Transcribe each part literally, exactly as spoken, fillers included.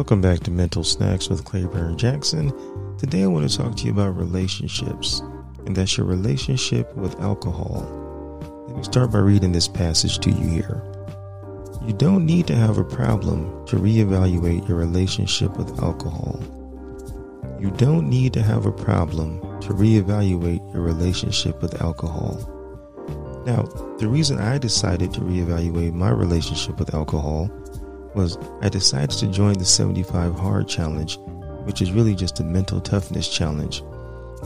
Welcome back to Mental Snacks with Clay Baron Jackson. Today I want to talk to you about relationships, and that's your relationship with alcohol. Let me start by reading this passage to you here. You don't need to have a problem to reevaluate your relationship with alcohol. You don't need to have a problem to reevaluate your relationship with alcohol. Now, the reason I decided to reevaluate my relationship with alcohol was I decided to join the seventy-five hard challenge, which is really just a mental toughness challenge.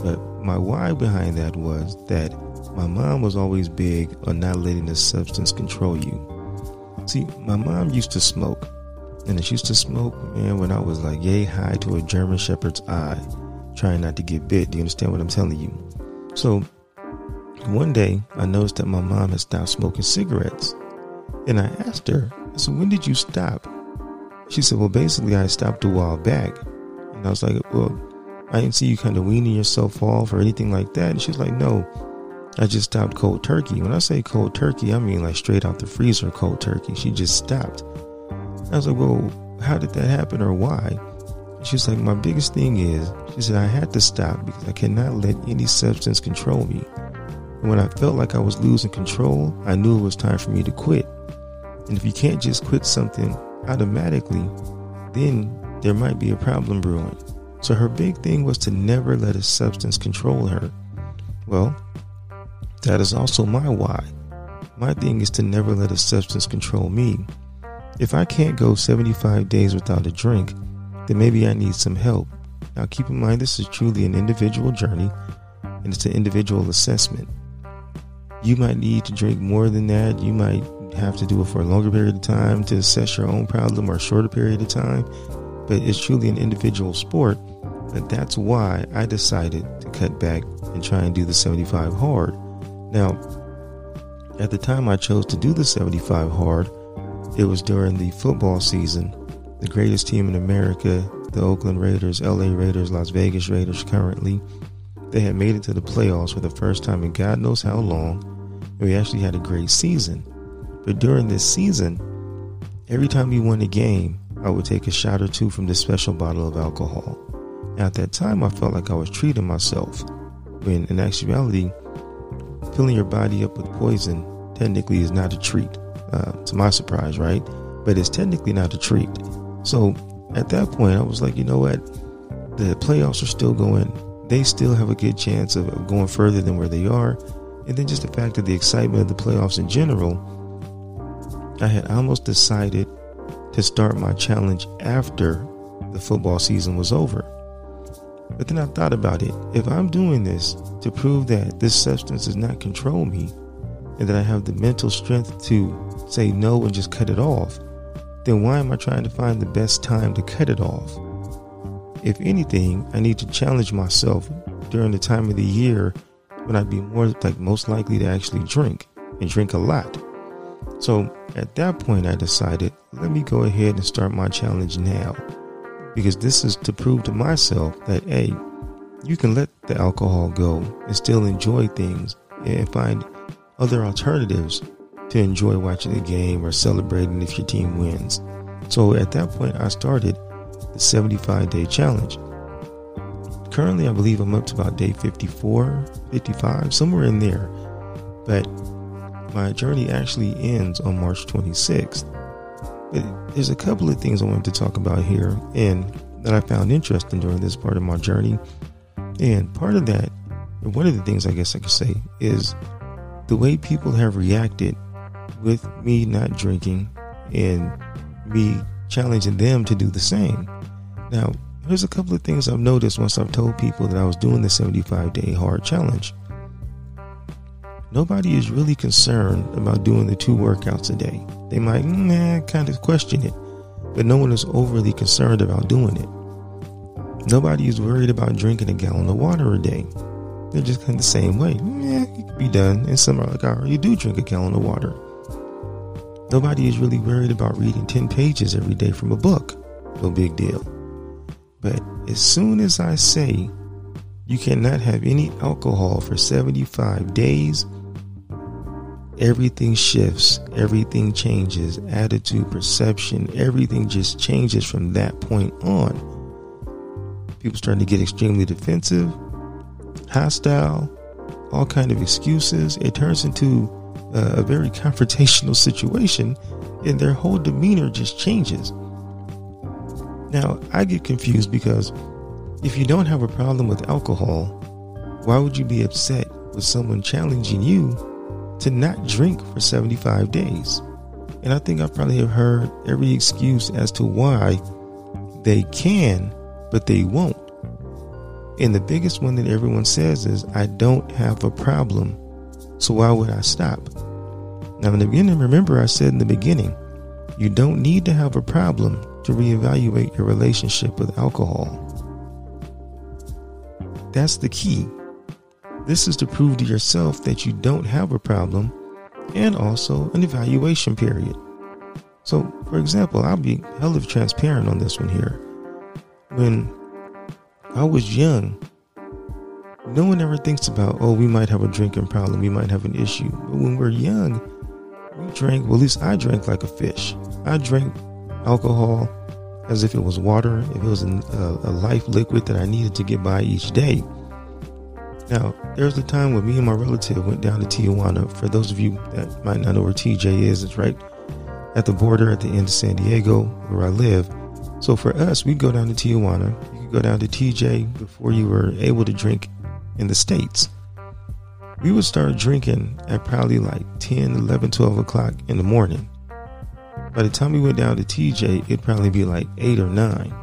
But my why behind that was that my mom was always big on not letting the substance control you. See, my mom used to smoke, and she used to smoke, man, when I was like yay high to a German shepherd's eye, trying not to get bit. Do you understand what I'm telling you? So one day I noticed that my mom had stopped smoking cigarettes, and I asked her, I said, when did you stop? She said, well, basically I stopped a while back. And I was like, well, I didn't see you kind of weaning yourself off or anything like that. And she's like, no, I just stopped cold turkey. When I say cold turkey, I mean like straight out the freezer cold turkey. She just stopped. I was like, well, how did that happen or why? She's like, my biggest thing is, she said, I had to stop because I cannot let any substance control me. And when I felt like I was losing control, I knew it was time for me to quit. And if you can't just quit something automatically, then there might be a problem brewing. So her big thing was to never let a substance control her. Well, that is also my why. My thing is to never let a substance control me. If I can't go seventy-five days without a drink, then maybe I need some help. Now keep in mind, this is truly an individual journey, and it's an individual assessment. You might need to drink more than that. You might have to do it for a longer period of time to assess your own problem, or a shorter period of time. But it's truly an individual sport. But that's why I decided to cut back and try and do the seventy-five hard. Now, at the time I chose to do the seventy-five hard, it was during the football season. The greatest team in America, the Oakland Raiders, L A Raiders, Las Vegas Raiders currently, they had made it to the playoffs for the first time in God knows how long. And we actually had a great season. But during this season, every time we won a game, I would take a shot or two from this special bottle of alcohol. Now, at that time, I felt like I was treating myself, when in actuality, filling your body up with poison technically is not a treat, uh, to my surprise, right? But it's technically not a treat. So at that point, I was like, you know what? The playoffs are still going. They still have a good chance of going further than where they are. And then just the fact of the excitement of the playoffs in general, I had almost decided to start my challenge after the football season was over. But then I thought about it. If I'm doing this to prove that this substance does not control me and that I have the mental strength to say no and just cut it off, then why am I trying to find the best time to cut it off? If anything, I need to challenge myself during the time of the year when I'd be more like most likely to actually drink and drink a lot. So at that point, I decided, let me go ahead and start my challenge now. Because this is to prove to myself that, hey, you can let the alcohol go and still enjoy things and find other alternatives to enjoy watching the game or celebrating if your team wins. So at that point, I started the seventy-five day challenge. Currently, I believe I'm up to about day fifty-four, fifty-five, somewhere in there. But my journey actually ends on March twenty-sixth. But there's a couple of things I wanted to talk about here and that I found interesting during this part of my journey. And part of that, or one of the things I guess I could say, is the way people have reacted with me not drinking and me challenging them to do the same. Now, there's a couple of things I've noticed once I've told people that I was doing the seventy-five day hard challenge. Nobody is really concerned about doing the two workouts a day. They might nah, kind of question it, but no one is overly concerned about doing it. Nobody is worried about drinking a gallon of water a day. They're just kind of the same way. Nah, it could be done. And some are like, I already do drink a gallon of water. Nobody is really worried about reading ten pages every day from a book. No big deal. But as soon as I say you cannot have any alcohol for seventy-five days, everything shifts, everything changes, attitude, perception, everything just changes from that point on. People starting to get extremely defensive, hostile, all kind of excuses. It turns into uh, a very confrontational situation, and their whole demeanor just changes. Now, I get confused because if you don't have a problem with alcohol, why would you be upset with someone challenging you to not drink for seventy-five days? And I think I probably have heard every excuse as to why they can, but they won't. And the biggest one that everyone says is, I don't have a problem, so why would I stop? Now, in the beginning, remember I said in the beginning, you don't need to have a problem to reevaluate your relationship with alcohol. That's the key. This is to prove to yourself that you don't have a problem, and also an evaluation period. So, for example, I'll be hella transparent on this one here. When I was young, no one ever thinks about, oh, we might have a drinking problem, we might have an issue. But when we're young, we drank, well, at least I drank like a fish. I drank alcohol as if it was water, if it was an, uh, a life liquid that I needed to get by each day. Now, there was a time when me and my relative went down to Tijuana. For those of you that might not know where T J is, it's right at the border at the end of San Diego, where I live. So for us, we'd go down to Tijuana. You could go down to T J before you were able to drink in the States. We would start drinking at probably like ten, eleven, twelve o'clock in the morning. By the time we went down to T J, it'd probably be like eight or nine.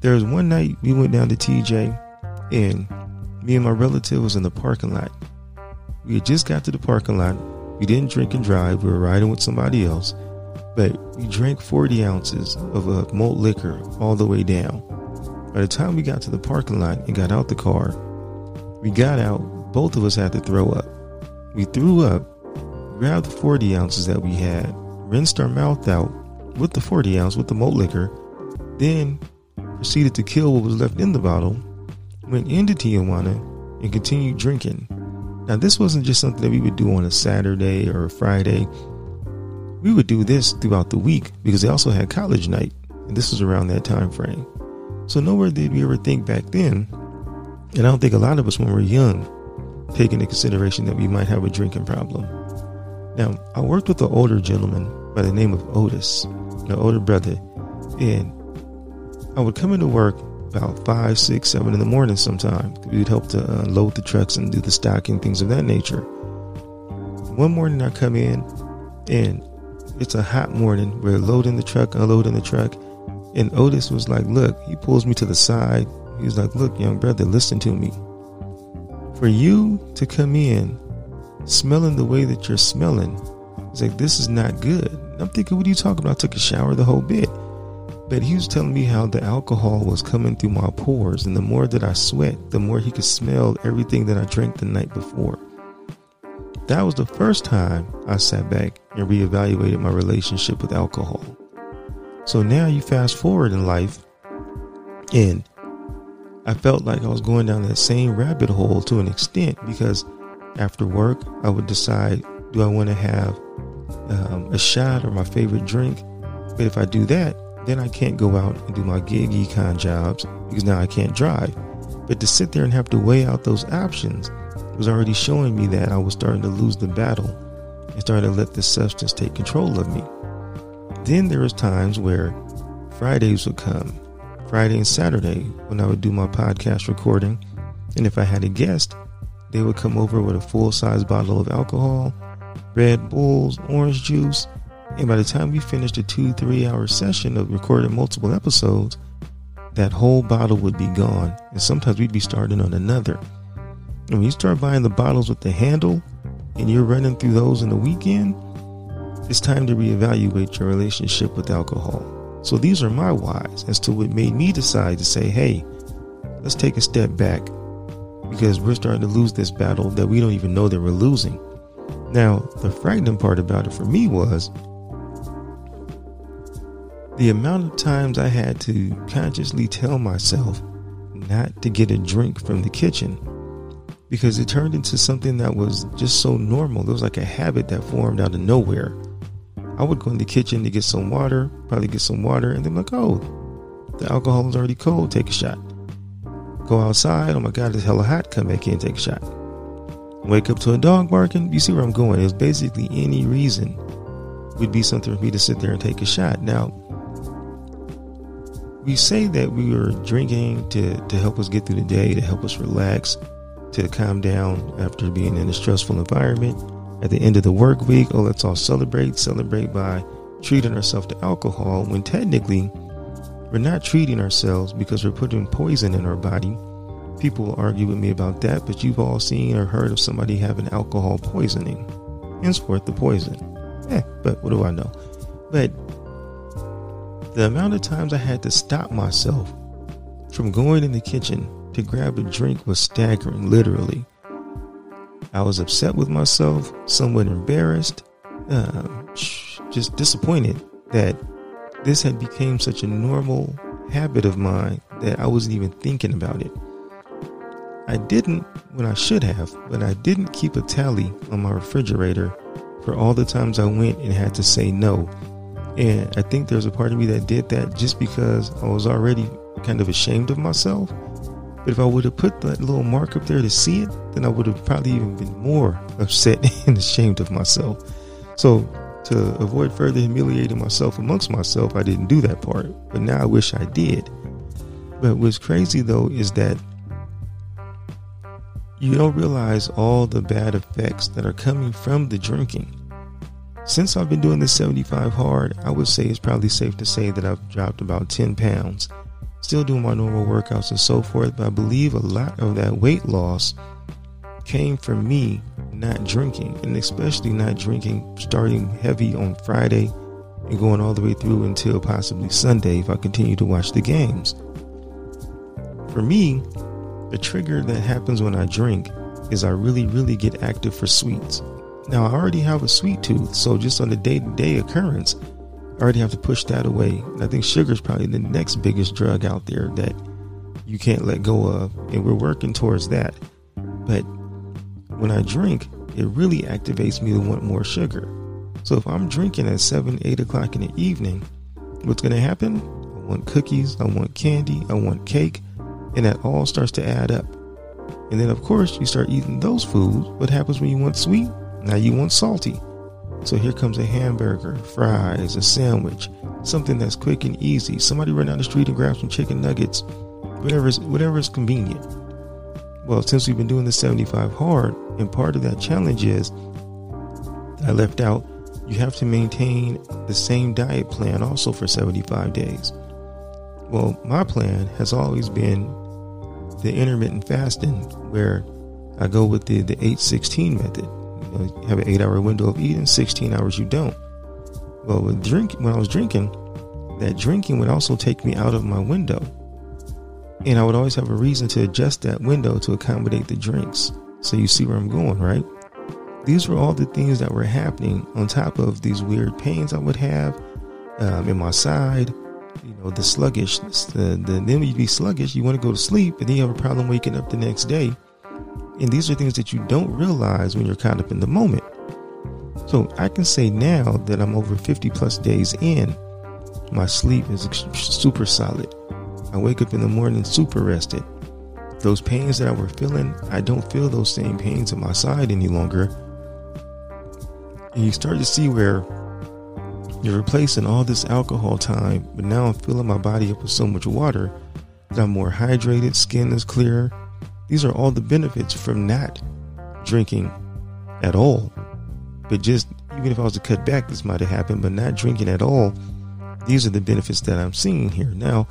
There was one night we went down to T J, and me and my relative was in the parking lot. We had just got to the parking lot. We didn't drink and drive. We were riding with somebody else. But we drank forty ounces of uh, malt liquor all the way down. By the time we got to the parking lot and got out the car, we got out. Both of us had to throw up. We threw up, grabbed the forty ounces that we had, rinsed our mouth out with the forty ounce, with the malt liquor, then proceeded to kill what was left in the bottle. Went into Tijuana and continued drinking. Now, this wasn't just something that we would do on a Saturday or a Friday. We would do this throughout the week because they also had college night, and this was around that time frame. So nowhere did we ever think back then, and I don't think a lot of us when we were young, taking into consideration that we might have a drinking problem. Now, I worked with an older gentleman by the name of Otis, my older brother, and I would come into work about five, six, seven in the morning sometime. We'd help to uh, load the trucks and do the stocking, things of that nature. One morning I come in, and it's a hot morning. We're loading the truck, unloading the truck. And Otis was like, look, he pulls me to the side. He was like, look, young brother, listen to me. For you to come in smelling the way that you're smelling, it's like, this is not good. And I'm thinking, what are you talking about? I took a shower the whole bit. But he was telling me how the alcohol was coming through my pores, and the more that I sweat, the more he could smell everything that I drank the night before. That was the first time I sat back and reevaluated my relationship with alcohol. So now you fast forward in life, and I felt like I was going down that same rabbit hole to an extent, because after work, I would decide, do I want to have um, a shot or my favorite drink? But if I do that, then I can't go out and do my gig econ jobs because now I can't drive. But to sit there and have to weigh out those options was already showing me that I was starting to lose the battle and starting to let this substance take control of me. Then there was times where Fridays would come, Friday and Saturday, when I would do my podcast recording. And if I had a guest, they would come over with a full-size bottle of alcohol, Red Bulls, orange juice. And by the time we finished a two, three hour session of recording multiple episodes, that whole bottle would be gone. And sometimes we'd be starting on another. And when you start buying the bottles with the handle and you're running through those in the weekend, it's time to reevaluate your relationship with alcohol. So these are my whys as to what made me decide to say, hey, let's take a step back because we're starting to lose this battle that we don't even know that we're losing. Now, the frightening part about it for me was the amount of times I had to consciously tell myself not to get a drink from the kitchen, because it turned into something that was just so normal. It was like a habit that formed out of nowhere. I would go in the kitchen to get some water, probably get some water, and then like, oh, the alcohol is already cold, take a shot. Go outside, oh my God, it's hella hot, come back in, take a shot. Wake up to a dog barking, you see where I'm going. It's basically any reason would be something for me to sit there and take a shot. Now, we say that we were drinking to, to help us get through the day, to help us relax, to calm down after being in a stressful environment. At the end of the work week, oh, let's all celebrate, celebrate by treating ourselves to alcohol, when technically we're not treating ourselves because we're putting poison in our body. People will argue with me about that, but you've all seen or heard of somebody having alcohol poisoning. Henceforth, the poison. Eh, but what do I know? But the amount of times I had to stop myself from going in the kitchen to grab a drink was staggering, literally. I was upset with myself, somewhat embarrassed, uh, just disappointed that this had become such a normal habit of mine that I wasn't even thinking about it. I didn't when I should have, but I didn't keep a tally on my refrigerator for all the times I went and had to say no. And I think there's a part of me that did that just because I was already kind of ashamed of myself. But if I would have put that little mark up there to see it, then I would have probably even been more upset and ashamed of myself. So to avoid further humiliating myself amongst myself, I didn't do that part. But now I wish I did. But what's crazy though is that you don't realize all the bad effects that are coming from the drinking. Since I've been doing the seventy-five hard, I would say it's probably safe to say that I've dropped about ten pounds. Still doing my normal workouts and so forth, but I believe a lot of that weight loss came from me not drinking, and especially not drinking starting heavy on Friday and going all the way through until possibly Sunday if I continue to watch the games. For me, the trigger that happens when I drink is I really, really get active for sweets. Now, I already have a sweet tooth, so just on the day-to-day occurrence, I already have to push that away. And I think sugar is probably the next biggest drug out there that you can't let go of, and we're working towards that. But when I drink, it really activates me to want more sugar. So if I'm drinking at seven, eight o'clock in the evening, what's going to happen? I want cookies, I want candy, I want cake. And that all starts to add up. And then, of course, you start eating those foods. What happens when you want sweet? Now you want salty. So here comes a hamburger, fries, a sandwich, something that's quick and easy. Somebody run down the street and grab some chicken nuggets, whatever is, whatever is convenient. Well, since we've been doing the seventy-five hard, and part of that challenge is that I left out, you have to maintain the same diet plan also for seventy-five days. Well, my plan has always been the intermittent fasting, where I go with the, the eight sixteen method. You know, you have an eight hour window of eating, sixteen hours you don't. Well, with drink, when I was drinking, that drinking would also take me out of my window. And I would always have a reason to adjust that window to accommodate the drinks. So you see where I'm going, right? These were all the things that were happening on top of these weird pains I would have um, in my side. You know, the sluggishness, the, the, then when you be sluggish, you want to go to sleep, and then you have a problem waking up the next day. And these are things that you don't realize when you're caught up in the moment. So I can say now that I'm over fifty plus days in, my sleep is super solid. I wake up in the morning super rested. Those pains that I were feeling, I don't feel those same pains in my side any longer. And you start to see where you're replacing all this alcohol time, but now I'm filling my body up with so much water that I'm more hydrated, skin is clearer. These are all the benefits from not drinking at all. But just, even if I was to cut back, this might have happened, but not drinking at all, these are the benefits that I'm seeing here. Now,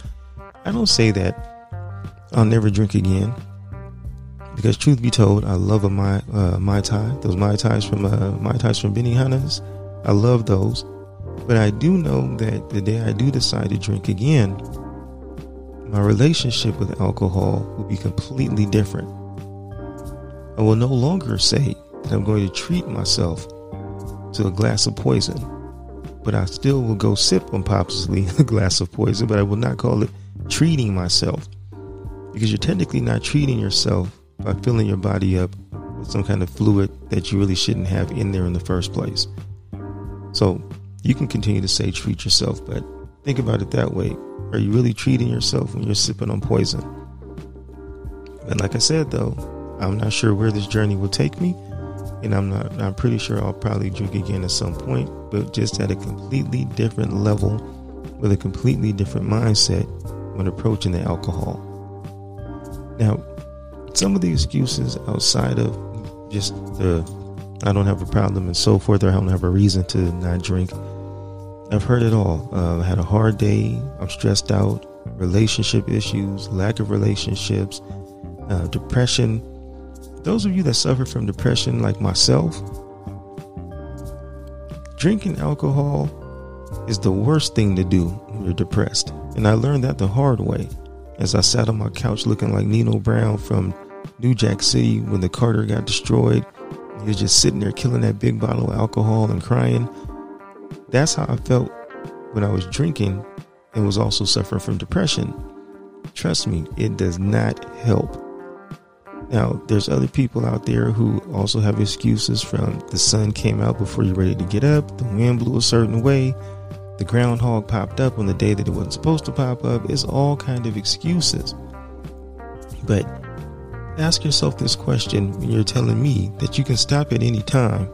I don't say that I'll never drink again, because truth be told, I love a Mai, uh, Mai Tai. Those Mai Tais from uh, Mai Tais from Benihana's, I love those. But I do know that the day I do decide to drink again, my relationship with alcohol will be completely different. I will no longer say that I'm going to treat myself to a glass of poison, but I still will go sip on possibly a glass of poison, but I will not call it treating myself, because you're technically not treating yourself by filling your body up with some kind of fluid that you really shouldn't have in there in the first place. So you can continue to say treat yourself, but think about it that way. Are you really treating yourself when you're sipping on poison? And like I said, though, I'm not sure where this journey will take me. And I'm not, I'm pretty sure I'll probably drink again at some point, but just at a completely different level with a completely different mindset when approaching the alcohol. Now, some of the excuses outside of just the, I don't have a problem and so forth, or I don't have a reason to not drink. I've heard it all. Uh, I had a hard day. I'm stressed out. Relationship issues, lack of relationships, uh, depression. Those of you that suffer from depression like myself, drinking alcohol is the worst thing to do when you're depressed. And I learned that the hard way as I sat on my couch looking like Nino Brown from New Jack City when the Carter got destroyed. He was just sitting there killing that big bottle of alcohol and crying. That's how I felt when I was drinking and was also suffering from depression. Trust me, it does not help. Now, there's other people out there who also have excuses from the sun came out before you're ready to get up, the wind blew a certain way, the groundhog popped up on the day that it wasn't supposed to pop up. It's all kind of excuses. But ask yourself this question when you're telling me that you can stop at any time.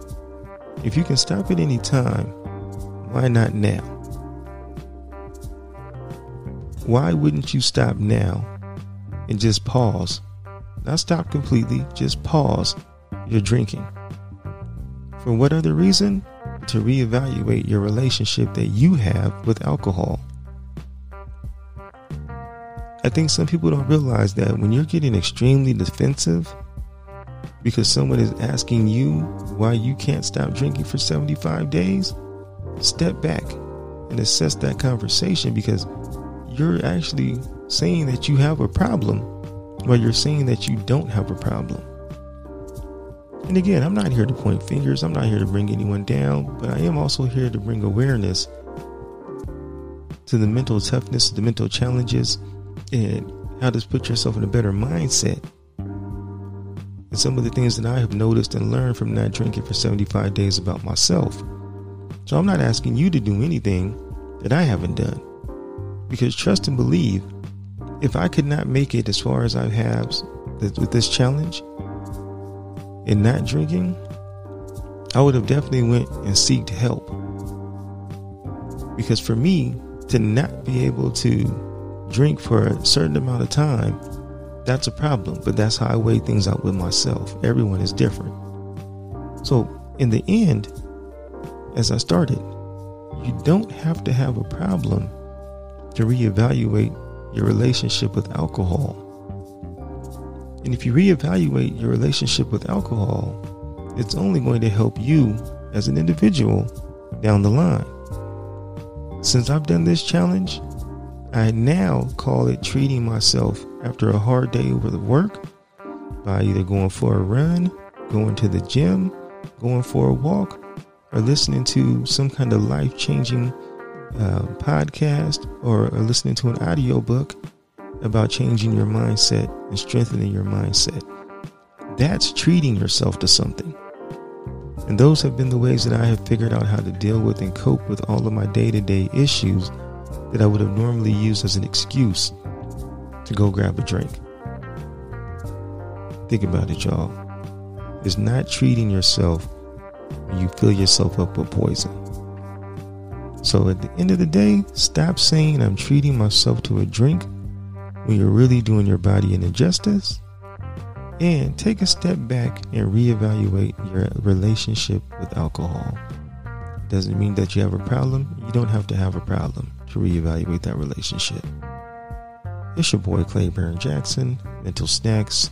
If you can stop at any time, why not now? Why wouldn't you stop now and just pause? Not stop completely, just pause your drinking. For what other reason? To reevaluate your relationship that you have with alcohol. I think some people don't realize that when you're getting extremely defensive because someone is asking you why you can't stop drinking for seventy-five days, step back and assess that conversation, because you're actually saying that you have a problem while you're saying that you don't have a problem. And again, I'm not here to point fingers. I'm not here to bring anyone down, but I am also here to bring awareness to the mental toughness, the mental challenges, and how to put yourself in a better mindset. And some of the things that I have noticed and learned from not drinking for seventy-five days about myself. So I'm not asking you to do anything that I haven't done, because trust and believe, if I could not make it as far as I have with this challenge and not drinking, I would have definitely went and seeked help. Because for me to not be able to drink for a certain amount of time, that's a problem. But that's how I weigh things out with myself. Everyone is different. So in the end, as I started, you don't have to have a problem to reevaluate your relationship with alcohol. And if you reevaluate your relationship with alcohol, it's only going to help you as an individual down the line. Since I've done this challenge, I now call it treating myself after a hard day over the work by either going for a run, going to the gym, going for a walk, or listening to some kind of life-changing Uh, podcast or, or listening to an audiobook about changing your mindset and strengthening your mindset. That's treating yourself to something. And those have been the ways that I have figured out how to deal with and cope with all of my day-to-day issues that I would have normally used as an excuse to go grab a drink. Think about it, y'all. It's not treating yourself when you fill yourself up with poison. So at the end of the day, stop saying I'm treating myself to a drink when you're really doing your body an injustice, and take a step back and reevaluate your relationship with alcohol. It doesn't mean that you have a problem. You don't have to have a problem to reevaluate that relationship. It's your boy, Clay Baron Jackson, Mental Snacks.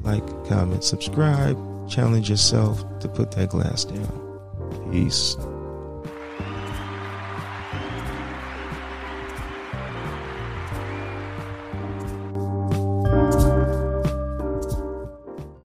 Like, comment, subscribe, challenge yourself to put that glass down. Peace.